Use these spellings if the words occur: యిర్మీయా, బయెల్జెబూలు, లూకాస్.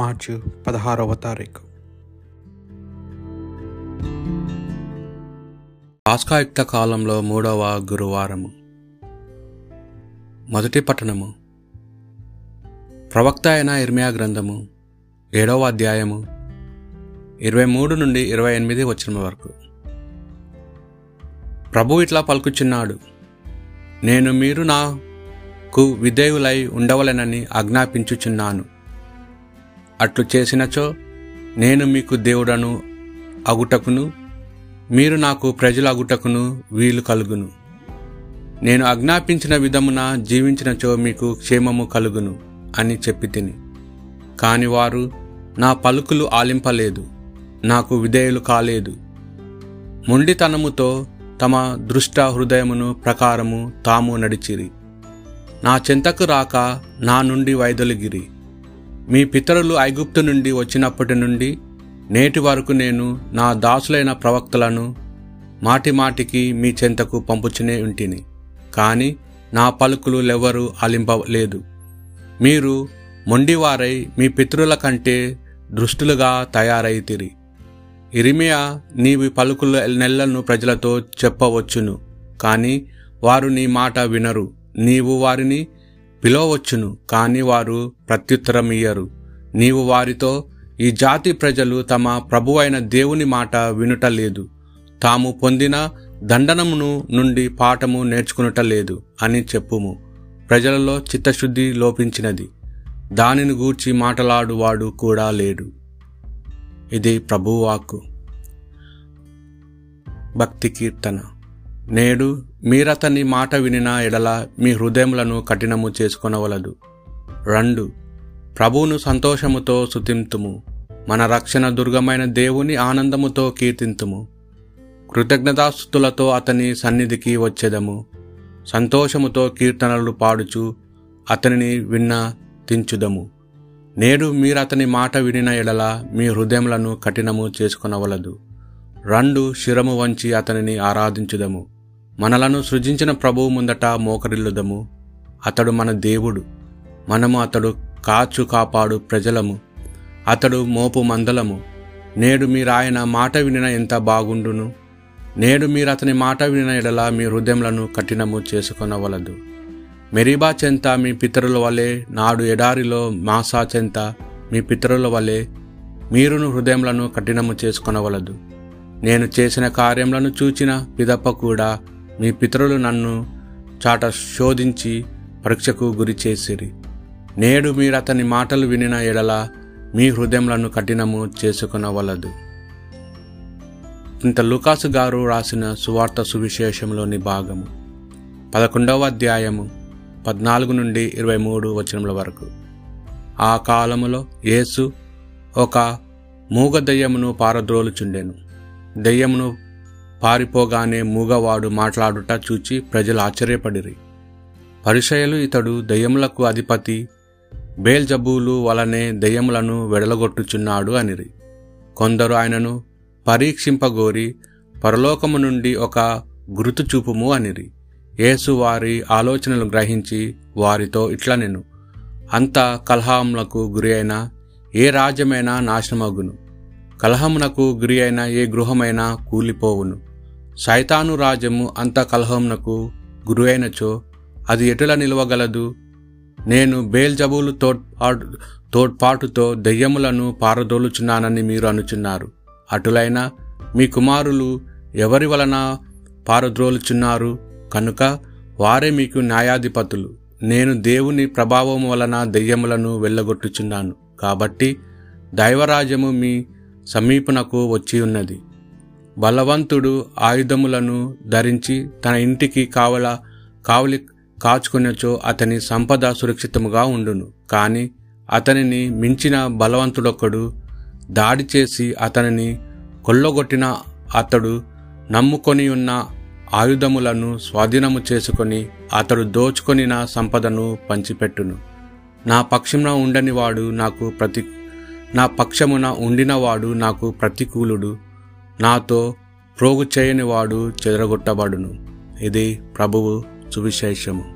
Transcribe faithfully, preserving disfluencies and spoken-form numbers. మార్చి పదహారవ తారీఖు పాస్కాయుక్త కాలంలో మూడవ గురువారము. మొదటి పఠనము ప్రవక్త అయిన యిర్మీయా గ్రంథము ఏడవ అధ్యాయము ఇరవై మూడు నుండి ఇరవై ఎనిమిది వచనం వరకు. ప్రభు ఇట్లా పలుకుచున్నాడు, నేను మీరు నాకు విధేయులై ఉండవలెనని ఆజ్ఞాపించుచున్నాను. అట్లు చేసినచో నేను మీకు దేవుడను అగుటకును మీరు నాకు ప్రజల అగుటకును వీలు కలుగును. నేను ఆజ్ఞాపించిన విధమున జీవించినచో మీకు క్షేమము కలుగును అని చెప్పి తిని, కాని వారు నా పలుకులు ఆలింపలేదు, నాకు విధేయులు కాలేదు. మొండితనముతో తమ దృష్ట హృదయమును ప్రకారము తాము నడిచిరి, నా చెంతకు రాక నా నుండి వైదొలిగిరి. మీ పితరులు ఐగుప్తు నుండి వచ్చినప్పటి నుండి నేటి వరకు నేను నా దాసులైన ప్రవక్తలను మాటిమాటికి మీ చెంతకు పంపుచునే ఉంటిని, కాని నా పలుకులు ఎవరూ ఆలింపలేదు. మీరు మొండివారై మీ పితరుల కంటే దుష్టులుగా తయారైతిరి. యిర్మీయా, నీవి పలుకుల నెలలను ప్రజలతో చెప్పవచ్చును, కాని వారు నీ మాట వినరు. నీవు వారిని పిలవచ్చును, కాని వారు ప్రత్యుత్తరమియ్యరు. నీవు వారితో, ఈ జాతి ప్రజలు తమ ప్రభువైన దేవుని మాట వినుటలేదు, తాము పొందిన దండనమును నుండి పాఠము నేర్చుకునుటలేదు అని చెప్పుము. ప్రజలలో చిత్తశుద్ధి లోపించినది, దానిని గూర్చి మాట్లాడువాడు కూడా లేడు. ఇది ప్రభువాక్కు. భక్తి కీర్తన. నేడు మీరతని మాట వినిన ఎడల మీ హృదయములను కఠినము చేసుకొనవలదు. రెండు, ప్రభువును సంతోషముతో స్తుతింతుము, మన రక్షణ దుర్గమైన దేవుని ఆనందముతో కీర్తింతుము. కృతజ్ఞతాస్తుతులతో అతని సన్నిధికి వచ్చేదము, సంతోషముతో కీర్తనలు పాడుచు అతనిని విన్న తించుదము. నేడు మీరతని మాట వినిన ఎడల మీ హృదయములను కఠినము చేసుకొనవలదు. రెండు, శిరము వంచి అతనిని ఆరాధించుదము, మనలను సృజించిన ప్రభువు ముందట మోకరిల్లుదము. అతడు మన దేవుడు, మనము అతడు కాచు కాపాడు ప్రజలము, అతడు మోపు మందలము. నేడు మీరాయన మాట వినిన ఎంత బాగుండును. నేడు మీరతని మాట వినిన ఎడల మీ హృదయములను కఠినము చేసుకొనవలదు. మెరీబా చెంత మీ పితరుల వలె, నాడు ఎడారిలో మాసా చెంత మీ పితరుల వలె మీరును హృదయములను కఠినము చేసుకొనవలదు. నేను చేసిన కార్యములను చూచిన పిదప కూడా మీ పితరులు నన్ను చాట శోధించి పరీక్షకు గురి చేసిరి. నేడు మీరతని మాటలు వినిన ఎడల మీ హృదయములను కఠినము చేసుకొనవలదు. ఇంత లూకాస్ గారు రాసిన సువార్త సువిశేషంలోని భాగము పదకొండవ అధ్యాయము పద్నాలుగు నుండి ఇరవై మూడు వచనముల వరకు. ఆ కాలములో యేసు ఒక మూగ దెయ్యమును పారద్రోలుచుండెను. దెయ్యమును పారిపోగానే మూగవాడు మాట్లాడుట చూచి ప్రజలు ఆశ్చర్యపడిరి. పరిసయ్యులు, ఇతడు దెయ్యములకు అధిపతి బయెల్జెబూలు వలనే దెయ్యములను వెడలగొట్టుచున్నాడు అనిరి. కొందరు ఆయనను పరీక్షింపగోరి, పరలోకము నుండి ఒక గురుతు చూపుము అనిరి. యేసు వారి ఆలోచనలు గ్రహించి వారితో ఇట్లా, నేను అంత కలహములకు గురి అయిన ఏ రాజ్యమైనా నాశనమగును, కలహమునకు గురి అయిన ఏ గృహమైనా కూలిపోవును. సైతాను రాజ్యము అంత కలహమునకు గురి అయినచో అది ఎటులా నిలవగలదు? నేను బయెల్జెబూలు తోడ్పాటు తోడ్పాటుతో దెయ్యములను పారదోలుచున్నానని మీరు అనుచున్నారు. అటులైన మీ కుమారులు ఎవరి వలన పారద్రోలుచున్నారు? కనుక వారే మీకు న్యాయాధిపతులు. నేను దేవుని ప్రభావం వలన దెయ్యములను వెళ్ళగొట్టుచున్నాను, కాబట్టి దైవరాజ్యము మీ సమీపనకు వచ్చి ఉన్నది. బలవంతుడు ఆయుధములను ధరించి తన ఇంటికి కావల కావలి కాచుకొనచో అతని సంపద సురక్షితముగా ఉండును, కానీ అతనిని మించిన బలవంతుడొకడు దాడి చేసి అతనిని కొల్లగొట్టిన అతడు నమ్ముకొని ఉన్న ఆయుధములను స్వాధీనము చేసుకొని అతడు దోచుకొని నా సంపదను పంచిపెట్టును. నా పక్షమున ఉండనివాడు నాకు ప్రతి నా పక్షమున ఉండినవాడు నాకు ప్రతికూలుడు, నాతో ప్రోగు చేయనివాడు చెదరగొట్టబడును. ఇది ప్రభువు సువిశేషము.